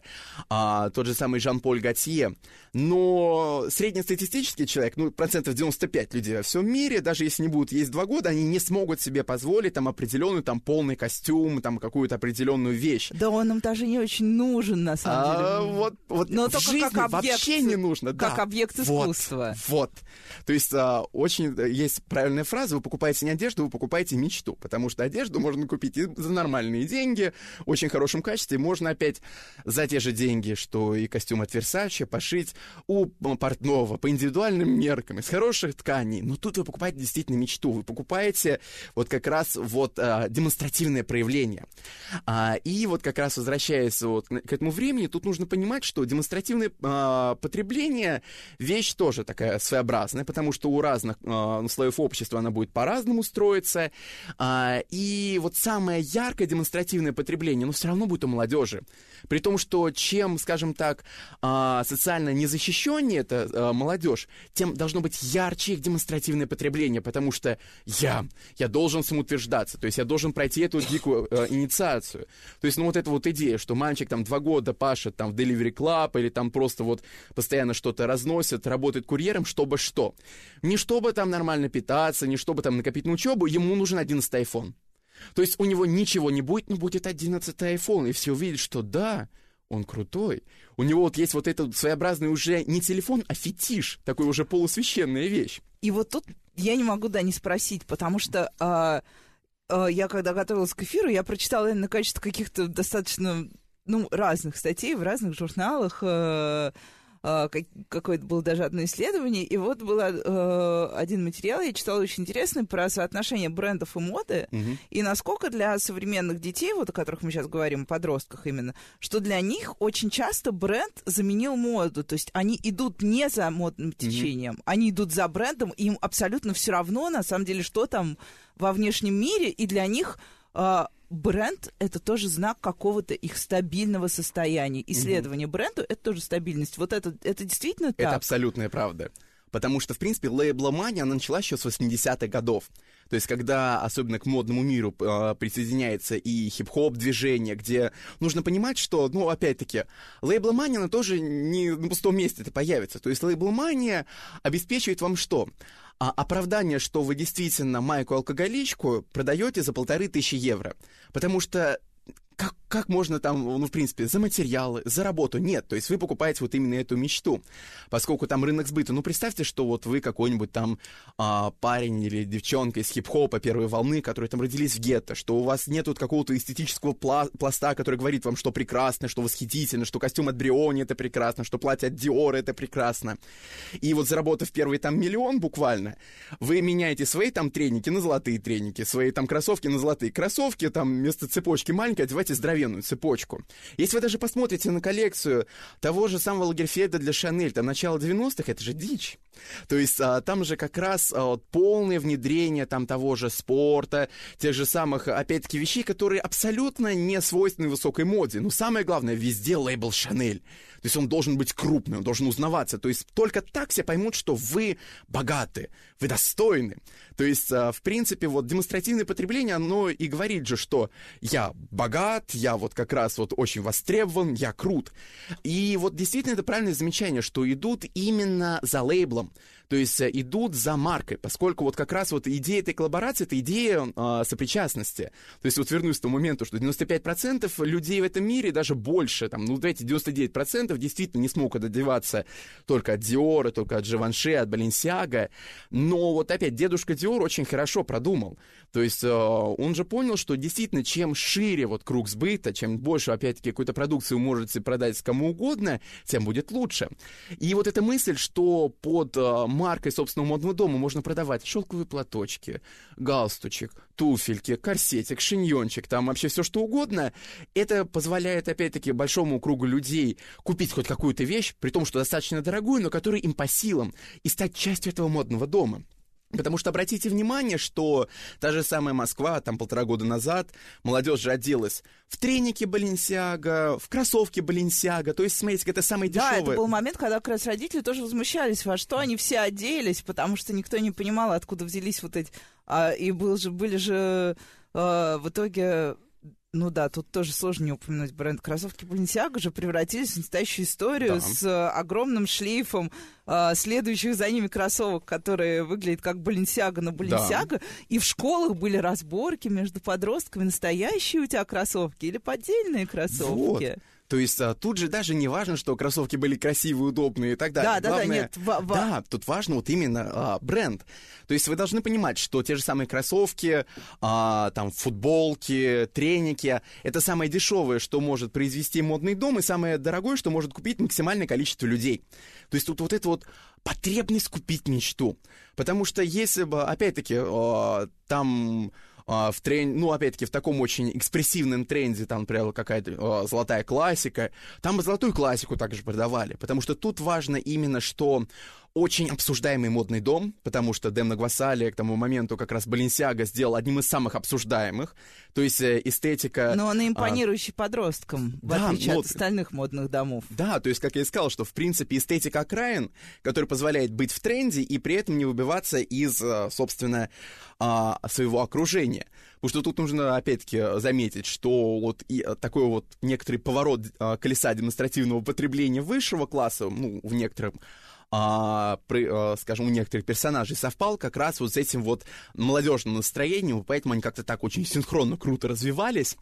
тот же самый Жан-Поль Готье. Но среднестатистический человек, ну, процентов девяносто пять людей во всем мире, даже если не будут есть два года, они не смогут себе позволить там определенную, там, полный костюм, там, какую-то определенную вещь. Да он им даже не очень нужен, на самом а, деле. Вот, вот но в жизни как объект, вообще не нужно. Как да. объект искусства. Вот, вот. То есть очень есть правильная фраза: вы покупаете не одежду, вы покупаете мечту, потому что одежду можно купить и за нормальные деньги, в очень хорошем качестве, можно опять за те же деньги, что и костюм от Versace, пошить у портного по индивидуальным меркам, из хороших тканей, но тут вы покупаете действительно мечту, вы покупаете вот как раз вот а, демонстративное проявление. А, и вот как раз возвращаясь вот к этому времени, тут нужно понимать, что демонстративное а, потребление вещь тоже такая своеобразная, потому что у разных а, слоев общества она будет по-разному строиться. И вот самое яркое демонстративное потребление, но все равно будет у молодежи. При том, что чем, скажем так, социально незащищеннее эта молодежь, тем должно быть ярче их демонстративное потребление, потому что я, я должен самоутверждаться, то есть я должен пройти эту дикую инициацию. То есть, ну, вот эта вот идея, что мальчик там два года пашет там в Delivery Club или там просто вот постоянно что-то разносит, работает курьером, чтобы что. Не чтобы там нормально питаться, не чтобы там накопить на учебу, ему нужен одиннадцатый айфон. То есть у него ничего не будет, но будет одиннадцатый айфон, и все увидят, что да, он крутой. У него вот есть вот этот своеобразный уже не телефон, а фетиш, такой уже полусвященная вещь. И вот тут я не могу, да, не спросить, потому что а, а, я, когда готовилась к эфиру, я прочитала, наверное, количество каких-то достаточно, ну, разных статей в разных журналах, а, Uh, как, какое-то было даже одно исследование, и вот был uh, один материал, я читала очень интересный, про соотношение брендов и моды, uh-huh. и насколько для современных детей, вот о которых мы сейчас говорим, подростках именно, что для них очень часто бренд заменил моду, то есть они идут не за модным течением, uh-huh. они идут за брендом, и им абсолютно все равно, на самом деле, что там во внешнем мире, и для них... Uh, бренд — это тоже знак какого-то их стабильного состояния. Исследование mm-hmm. бренду — это тоже стабильность. Вот это, это действительно так? Это абсолютная правда. Потому что, в принципе, лейбломания, она началась еще с восьмидесятых годов. То есть, когда, особенно к модному миру, э, присоединяется и хип-хоп-движение, где нужно понимать, что, ну, опять-таки, лейбломания, она тоже не на пустом месте-то появится. То есть, лейбломания обеспечивает вам что? А оправдание, что вы действительно майку-алкоголичку продаете за полторы тысячи евро. Потому что Как, как можно там, ну, в принципе, за материалы, за работу? Нет, то есть вы покупаете вот именно эту мечту, поскольку там рынок сбыта. Ну, представьте, что вот вы какой-нибудь там а, парень или девчонка из хип-хопа первой волны, которые там родились в гетто, что у вас нет вот какого-то эстетического пла- пласта, который говорит вам, что прекрасно, что восхитительно, что костюм от Бриони — это прекрасно, что платье от Диора — это прекрасно. И вот, заработав первый там миллион буквально, вы меняете свои там треники на золотые треники, свои там кроссовки на золотые кроссовки, там вместо цепочки маленькой одеваете здоровенную цепочку. Если вы даже посмотрите на коллекцию того же самого Лагерфельда для Шанель, там начало девяностых, это же дичь. То есть а, там же как раз а, вот, полное внедрение там того же спорта, тех же самых, опять-таки, вещей, которые абсолютно не свойственны высокой моде. Но самое главное, везде лейбл Шанель. То есть он должен быть крупным, он должен узнаваться. То есть только так все поймут, что вы богаты, вы достойны. То есть, а, в принципе, вот демонстративное потребление, оно и говорит же, что я богат, я вот как раз вот очень востребован, я крут. И вот действительно это правильное замечание, что идут именно за лейблом, то есть идут за маркой, поскольку вот как раз вот идея этой коллаборации — это идея э, сопричастности. То есть вот вернусь к тому моменту, что девяносто пять процентов людей в этом мире, даже больше, там, ну давайте девяносто девять процентов действительно не смогут одеваться только от Диора, только от Givenchy, от Balenciaga. Но вот опять дедушка Диор очень хорошо продумал. То есть э, он же понял, что действительно чем шире вот круг сбыта, чем больше, опять-таки, какой-то продукции вы можете продать кому угодно, тем будет лучше. И вот эта мысль, что под э, маркой собственного модного дома можно продавать шелковые платочки, галстучек, туфельки, корсетик, шиньончик, там вообще все что угодно, это позволяет, опять-таки, большому кругу людей купить хоть какую-то вещь, при том, что достаточно дорогую, но которая им по силам, и стать частью этого модного дома. Потому что обратите внимание, что та же самая Москва, там полтора года назад, молодежь же оделась в тренике Balenciaga, в кроссовке Balenciaga, то есть, смотрите, это самый дешевый. Да, это был момент, когда как раз родители тоже возмущались, во что они все оделись, потому что никто не понимал, откуда взялись вот эти... А, и был же, были же а, в итоге... Ну да, тут тоже сложно не упомянуть бренд. Кроссовки Balenciaga же превратились в настоящую историю, да, с э, огромным шлейфом э, следующих за ними кроссовок, которые выглядят как Balenciaga на Balenciaga. Да. И в школах были разборки между подростками. Настоящие у тебя кроссовки или поддельные кроссовки? Вот. То есть а, тут же даже не важно, что кроссовки были красивые, удобные и так далее. Да, да, главное, да, нет, в, в... да, тут важно вот именно а, бренд. То есть вы должны понимать, что те же самые кроссовки, а, там, футболки, треники — это самое дешевое, что может произвести модный дом, и самое дорогое, что может купить максимальное количество людей. То есть тут вот это вот потребность купить мечту. Потому что если бы, опять-таки, а, там... В трен... Ну, опять-таки, в таком очень экспрессивном тренде, там, например, какая-то э, золотая классика, там и золотую классику также продавали, потому что тут важно именно, что очень обсуждаемый модный дом, потому что Демна Гвасалия к тому моменту как раз Balenciaga сделал одним из самых обсуждаемых, то есть эстетика... Но она импонирующая а... подросткам, в да, отличие мод... от остальных модных домов. Да, то есть, как я и сказал, что, в принципе, эстетика окраин, которая позволяет быть в тренде и при этом не выбиваться из, собственно, своего окружения. Потому что тут нужно, опять-таки, заметить, что вот и такой вот некоторый поворот колеса демонстративного потребления высшего класса, ну, в некотором А, при, а, скажем, у некоторых персонажей совпал как раз вот с этим вот молодежным настроением, поэтому они как-то так очень синхронно, круто развивались.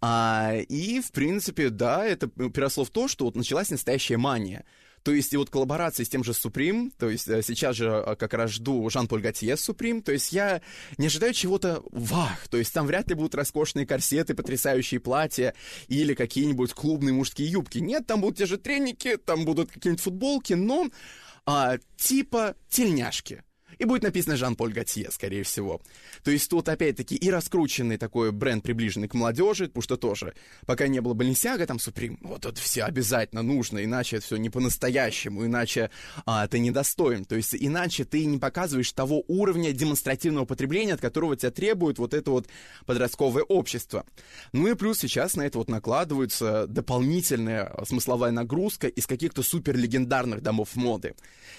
А, и, в принципе, да, это переросло в то, что вот началась настоящая мания. То есть и вот коллаборации с тем же Supreme, то есть сейчас же как раз жду Жан-Поль Готье с Supreme, то есть я не ожидаю чего-то вах, то есть там вряд ли будут роскошные корсеты, потрясающие платья или какие-нибудь клубные мужские юбки. Нет, там будут те же треники, там будут какие-нибудь футболки, но а, типа тельняшки. и будет написано Жан-Поль Готье, скорее всего. То есть тут, опять-таки, и раскрученный такой бренд, приближенный к молодежи, потому что тоже, пока не было Balenciaga, там, Supreme, вот это все обязательно нужно, иначе это все не по-настоящему, иначе а, ты недостоин. То есть иначе ты не показываешь того уровня демонстративного потребления, от которого тебя требует вот это вот подростковое общество. Ну и плюс сейчас на это вот накладывается дополнительная смысловая нагрузка из каких-то суперлегендарных домов моды.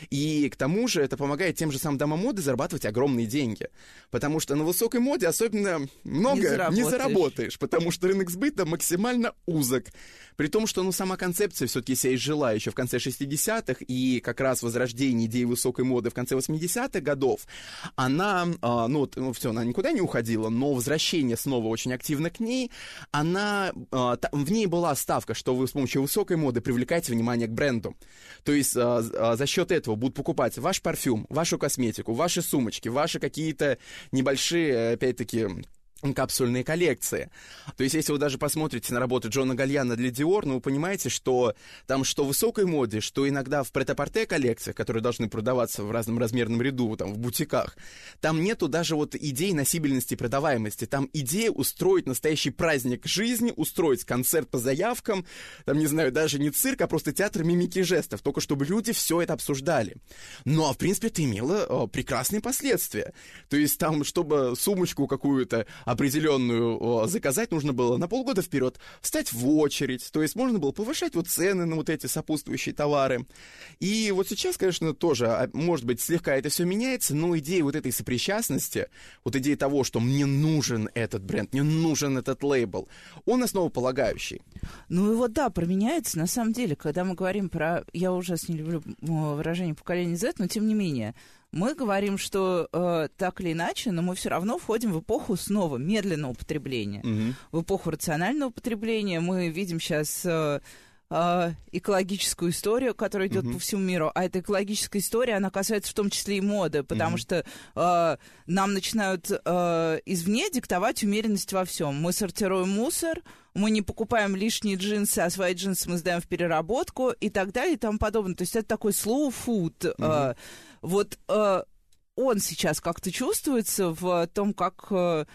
И к тому же это помогает тем же самым домам моды зарабатывать огромные деньги. Потому что на высокой моде особенно много не заработаешь, не заработаешь потому что рынок сбыта максимально узок. При том, что ну, сама концепция все-таки себя изжила еще в конце шестидесятых, и как раз возрождение идеи высокой моды в конце восьмидесятых годов, она, ну, ну все, она никуда не уходила, но возвращение снова очень активно к ней, она, в ней была ставка, что вы с помощью высокой моды привлекаете внимание к бренду. То есть за счет этого будут покупать ваш парфюм, вашу косметику, ваши сумочки, ваши какие-то небольшие, опять-таки, капсульные коллекции. То есть, если вы даже посмотрите на работу Джона Гальяно для Dior, ну, вы понимаете, что там что в высокой моде, что иногда в прет-а-порте коллекциях, которые должны продаваться в разном размерном ряду, там, в бутиках, там нету даже вот идей носибельности и продаваемости. Там идея устроить настоящий праздник жизни, устроить концерт по заявкам, там, не знаю, даже не цирк, а просто театр мимики и жестов, только чтобы люди все это обсуждали. Ну, а, в принципе, это имело о, прекрасные последствия. То есть, там, чтобы сумочку какую-то определенную заказать, нужно было на полгода вперед встать в очередь, то есть можно было повышать вот цены на вот эти сопутствующие товары. И вот сейчас, конечно, тоже, может быть, слегка это все меняется, но идея вот этой сопричастности, вот идея того, что мне нужен этот бренд, мне нужен этот лейбл, он основополагающий. Ну и вот да, променяется, на самом деле, когда мы говорим про... Я ужасно не люблю выражение поколения Z, но тем не менее... Мы говорим, что э, так или иначе, но мы все равно входим в эпоху снова медленного потребления, mm-hmm. в эпоху рационального потребления. Мы видим сейчас э, э, экологическую историю, которая идет mm-hmm. по всему миру. А эта экологическая история, она касается в том числе и моды, потому mm-hmm. что э, нам начинают э, извне диктовать умеренность во всем. Мы сортируем мусор, мы не покупаем лишние джинсы, а свои джинсы мы сдаем в переработку и так далее и тому подобное. То есть это такой slow food. Mm-hmm. Э, Вот э, он сейчас как-то чувствуется в том, как... Э,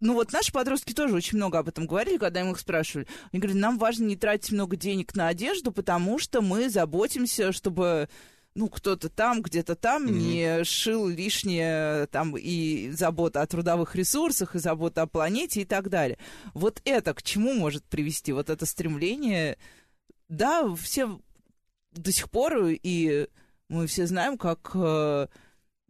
ну вот наши подростки тоже очень много об этом говорили, когда им их спрашивали. Они говорили, нам важно не тратить много денег на одежду, потому что мы заботимся, чтобы... ну, кто-то там, где-то там mm-hmm. не шил лишнее, там, и забота о трудовых ресурсах, и забота о планете и так далее. Вот это к чему может привести? Вот это стремление... Да, все до сих пор и... Мы все знаем, как э,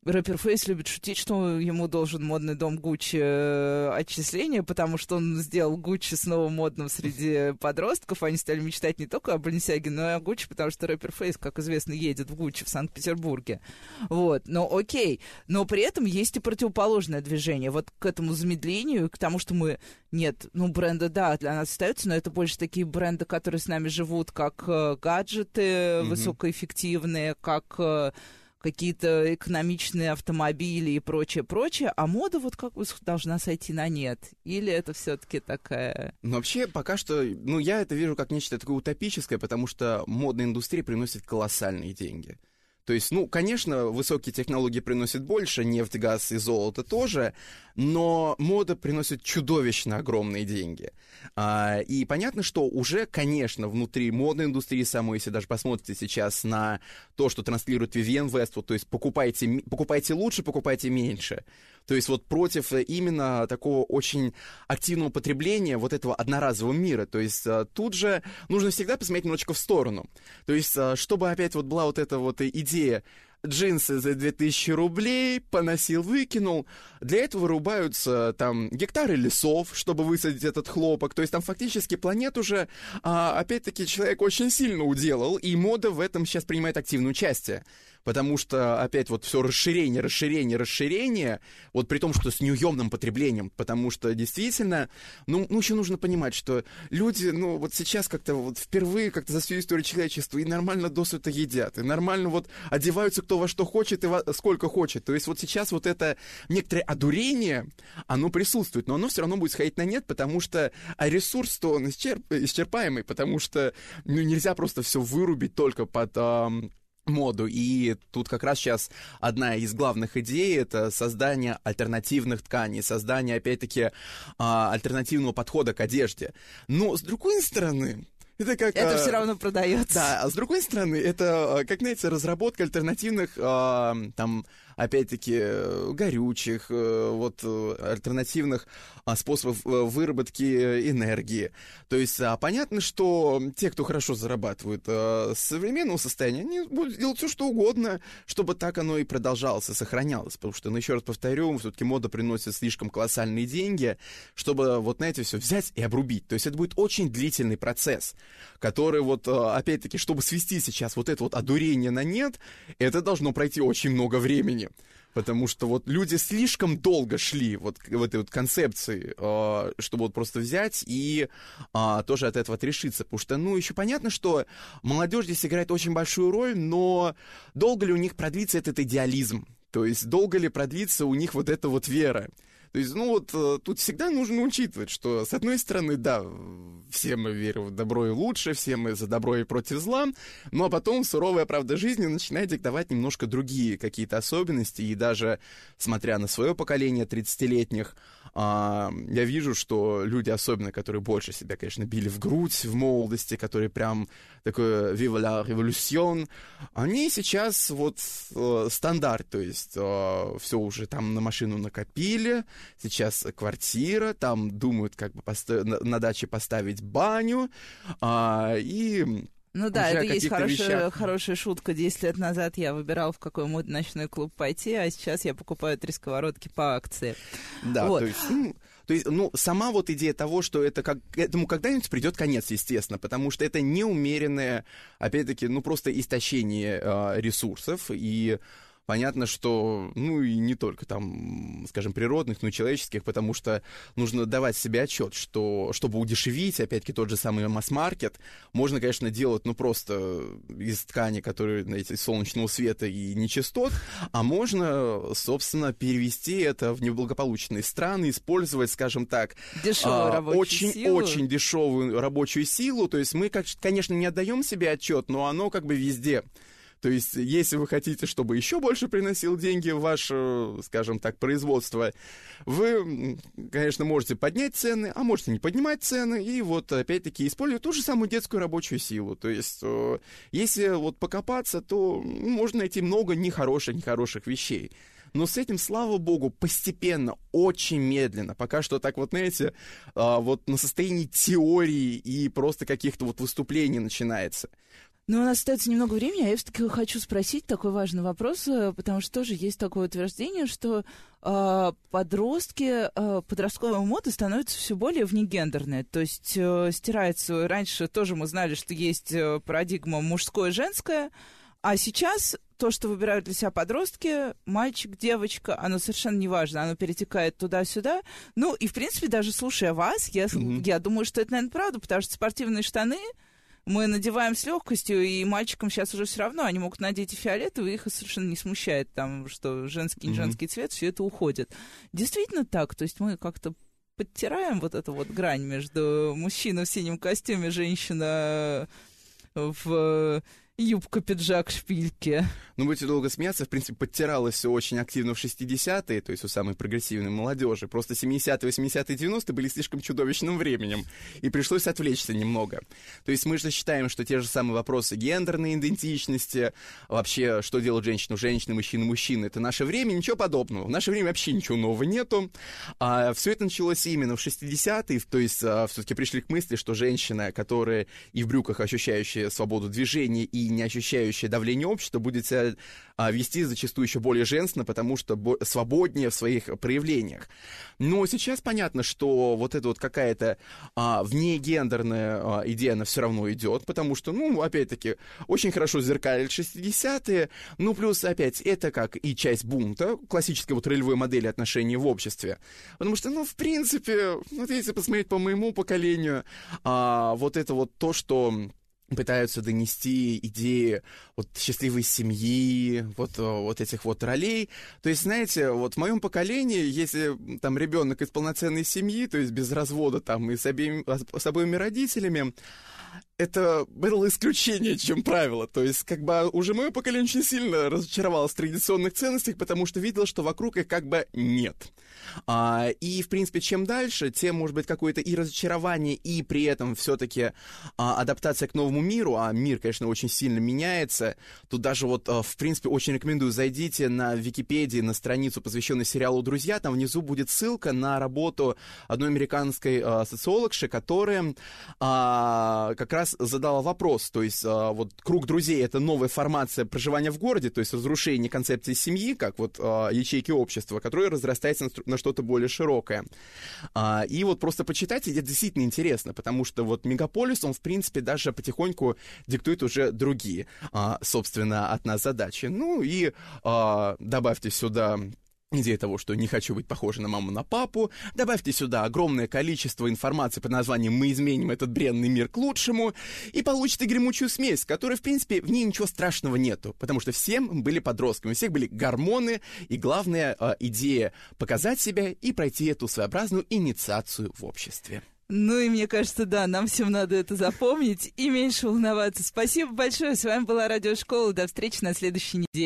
Rapper Face любит шутить, что ему должен модный дом Gucci э, отчисления, потому что он сделал Gucci снова модным среди подростков. Они стали мечтать не только о Balenciaga, но и о Gucci, потому что Rapper Face, как известно, едет в Gucci в Санкт-Петербурге. Вот, но окей. Но при этом есть и противоположное движение. Вот к этому замедлению, к тому, что мы... Нет, ну бренды, да, для нас остаются, но это больше такие бренды, которые с нами живут, как э, гаджеты mm-hmm. высокоэффективные, как э, какие-то экономичные автомобили и прочее, прочее. А мода вот как бы должна сойти на нет? Или это все-таки такая... Ну вообще пока что, ну я это вижу как нечто такое утопическое, потому что модная индустрия приносит колоссальные деньги. То есть, ну, конечно, высокие технологии приносят больше, нефть, газ и золото тоже, но мода приносит чудовищно огромные деньги. А, и понятно, что уже, конечно, внутри модной индустрии самой, если даже посмотрите сейчас на то, что транслирует Yenswvest, вот, то есть покупайте, покупайте лучше, покупайте меньше. То есть вот против именно такого очень активного потребления вот этого одноразового мира. То есть тут же нужно всегда посмотреть немножечко в сторону. То есть чтобы опять вот была вот эта вот идея джинсы за две тысячи рублей, поносил, выкинул. Для этого вырубаются там гектары лесов, чтобы высадить этот хлопок. То есть там фактически планету уже, а, опять-таки, человек очень сильно уделал, и мода в этом сейчас принимает активное участие. Потому что опять вот все расширение, расширение, расширение, вот при том, что с неуемным потреблением, потому что действительно, ну, ну еще нужно понимать, что люди, ну, вот сейчас как-то вот впервые как-то за всю историю человечества и нормально досыта едят, и нормально вот одеваются кто во что хочет и во сколько хочет. То есть вот сейчас вот это некоторое одурение, оно присутствует, но оно все равно будет сходить на нет, потому что ресурс-то он исчерп... исчерпаемый, потому что ну, нельзя просто все вырубить только под... А, моду. И тут как раз сейчас одна из главных идей — это создание альтернативных тканей, создание, опять-таки, альтернативного подхода к одежде. Но, с другой стороны... Это, как, это а, все равно продается. Да, а с другой стороны, это, как, знаете, разработка альтернативных, а, там, опять-таки, горючих, вот, альтернативных а, способов выработки энергии. То есть, а, понятно, что те, кто хорошо зарабатывают а, с современного состояния, они будут делать все, что угодно, чтобы так оно и продолжалось, и сохранялось. Потому что, ну, еще раз повторю, все-таки мода приносит слишком колоссальные деньги, чтобы, вот, знаете, все взять и обрубить. То есть, это будет очень длительный процесс, который, вот, опять-таки, чтобы свести сейчас вот это вот одурение на нет, это должно пройти очень много времени. Потому что вот люди слишком долго шли вот в этой вот концепции, чтобы вот просто взять и тоже от этого отрешиться. Потому что, ну, еще понятно, что молодежь здесь играет очень большую роль, но долго ли у них продлится этот идеализм? То есть долго ли продлится у них вот эта вот вера? То есть, ну вот, тут всегда нужно учитывать, что, с одной стороны, да, все мы верим в добро и лучше, все мы за добро и против зла, но потом суровая правда жизни начинает диктовать немножко другие какие-то особенности, и даже, смотря на свое поколение тридцатилетних, я вижу, что люди, особенно, которые больше себя, конечно, били в грудь в молодости, которые прям такой «Vive la révolution», они сейчас вот стандарт, то есть все уже там на машину накопили, сейчас квартира, там думают, как бы постав... на даче поставить баню, а, и... Ну да, это есть хорошая, хорошая шутка. Десять лет назад я выбирал, в какой модный ночной клуб пойти, а сейчас я покупаю три сковородки по акции. Да, вот. то есть... Ну... То есть, ну, сама вот идея того, что это как, этому когда-нибудь придет конец, естественно, потому что это неумеренное, опять-таки, ну, просто истощение э, ресурсов, и понятно, что, ну, и не только там, скажем, природных, но и человеческих, потому что нужно давать себе отчет, что, чтобы удешевить, опять-таки, тот же самый масс-маркет, можно, конечно, делать, ну, просто из ткани, которые, знаете, из солнечного света и нечистот, а можно, собственно, перевести это в неблагополучные страны, использовать, скажем так, очень-очень дешевую рабочую силу, то есть мы, конечно, не отдаем себе отчет, но оно как бы везде. То есть, если вы хотите, чтобы еще больше приносил деньги в ваше, скажем так, производство, вы, конечно, можете поднять цены, а можете не поднимать цены, и вот, опять-таки, использовать ту же самую детскую рабочую силу. То есть, если вот покопаться, то можно найти много нехороших, нехороших вещей. Но с этим, слава богу, постепенно, очень медленно, пока что так вот, знаете, вот на состоянии теории и просто каких-то вот выступлений начинается. Ну, у нас остается немного времени, а я все-таки хочу спросить такой важный вопрос, потому что тоже есть такое утверждение, что э, подростки, э, подростковая мода становится все более внегендерной, то есть э, стирается, раньше тоже мы знали, что есть парадигма мужское и женское, а сейчас то, что выбирают для себя подростки, мальчик, девочка, оно совершенно не важно, оно перетекает туда-сюда. Ну, и, в принципе, даже слушая вас, я, mm-hmm. я думаю, что это, наверное, правда, потому что спортивные штаны мы надеваем с легкостью, и мальчикам сейчас уже все равно, они могут надеть и фиолетовый, их совершенно не смущает, там, что женский, не женский mm-hmm. цвет, все это уходит. Действительно так, то есть мы как-то подтираем вот эту вот грань между мужчина в синем костюме, женщина в юбка, пиджак, шпильки. Ну, будете долго смеяться, в принципе, подтиралось все очень активно в шестидесятые, то есть у самой прогрессивной молодежи. Просто семидесятые, восьмидесятые, девяностые были слишком чудовищным временем, и пришлось отвлечься немного. То есть мы же считаем, что те же самые вопросы гендерной идентичности, вообще, что делать женщину, женщина, мужчина, мужчина, это наше время, ничего подобного. В наше время вообще ничего нового нету. А все это началось именно в шестидесятые, то есть а, все-таки пришли к мысли, что женщина, которая и в брюках ощущающая свободу движения, и не ощущающее давление общества, будет себя а, вести зачастую еще более женственно, потому что бо- свободнее в своих проявлениях. Но сейчас понятно, что вот эта вот какая-то а, внегендерная а, идея, она все равно идет, потому что, ну, опять-таки, очень хорошо зеркалит шестидесятые, ну, плюс, опять, это как и часть бунта, классической вот ролевой модели отношений в обществе. Потому что, ну, в принципе, вот если посмотреть по моему поколению, а, вот это вот то, что пытаются донести идеи вот счастливой семьи, вот, вот этих вот ролей. То есть, знаете, вот в моем поколении, если там ребенок из полноценной семьи, то есть без развода там и с, обеими, с обоими родителями, это было исключение, чем правило. То есть, как бы, уже мое поколение очень сильно разочаровалось в традиционных ценностях, потому что видело, что вокруг их как бы нет. А, и, в принципе, чем дальше, тем, может быть, какое-то и разочарование, и при этом все-таки а, адаптация к новому миру, а мир, конечно, очень сильно меняется. Тут даже вот, а, в принципе, очень рекомендую, зайдите на Википедии, на страницу, посвященную сериалу «Друзья», там внизу будет ссылка на работу одной американской а, социологши, которая а, как раз задала вопрос, то есть а, вот круг друзей — это новая формация проживания в городе, то есть разрушение концепции семьи, как вот а, ячейки общества, которое разрастается на, на что-то более широкое. А, и вот просто почитайте, это действительно интересно, потому что вот мегаполис, он, в принципе, даже потихоньку диктует уже другие, а, собственно, от нас задачи. Ну и а, добавьте сюда идея того, что не хочу быть похожа на маму, на папу. Добавьте сюда огромное количество информации под названием «Мы изменим этот бренный мир к лучшему», и получите гремучую смесь, которой, в принципе, в ней ничего страшного нету, потому что всем были подростками, у всех были гормоны, и главная э, идея — показать себя и пройти эту своеобразную инициацию в обществе. Ну и мне кажется, да, нам всем надо это запомнить и меньше волноваться. Спасибо большое, с вами была Радиошкола, до встречи на следующей неделе.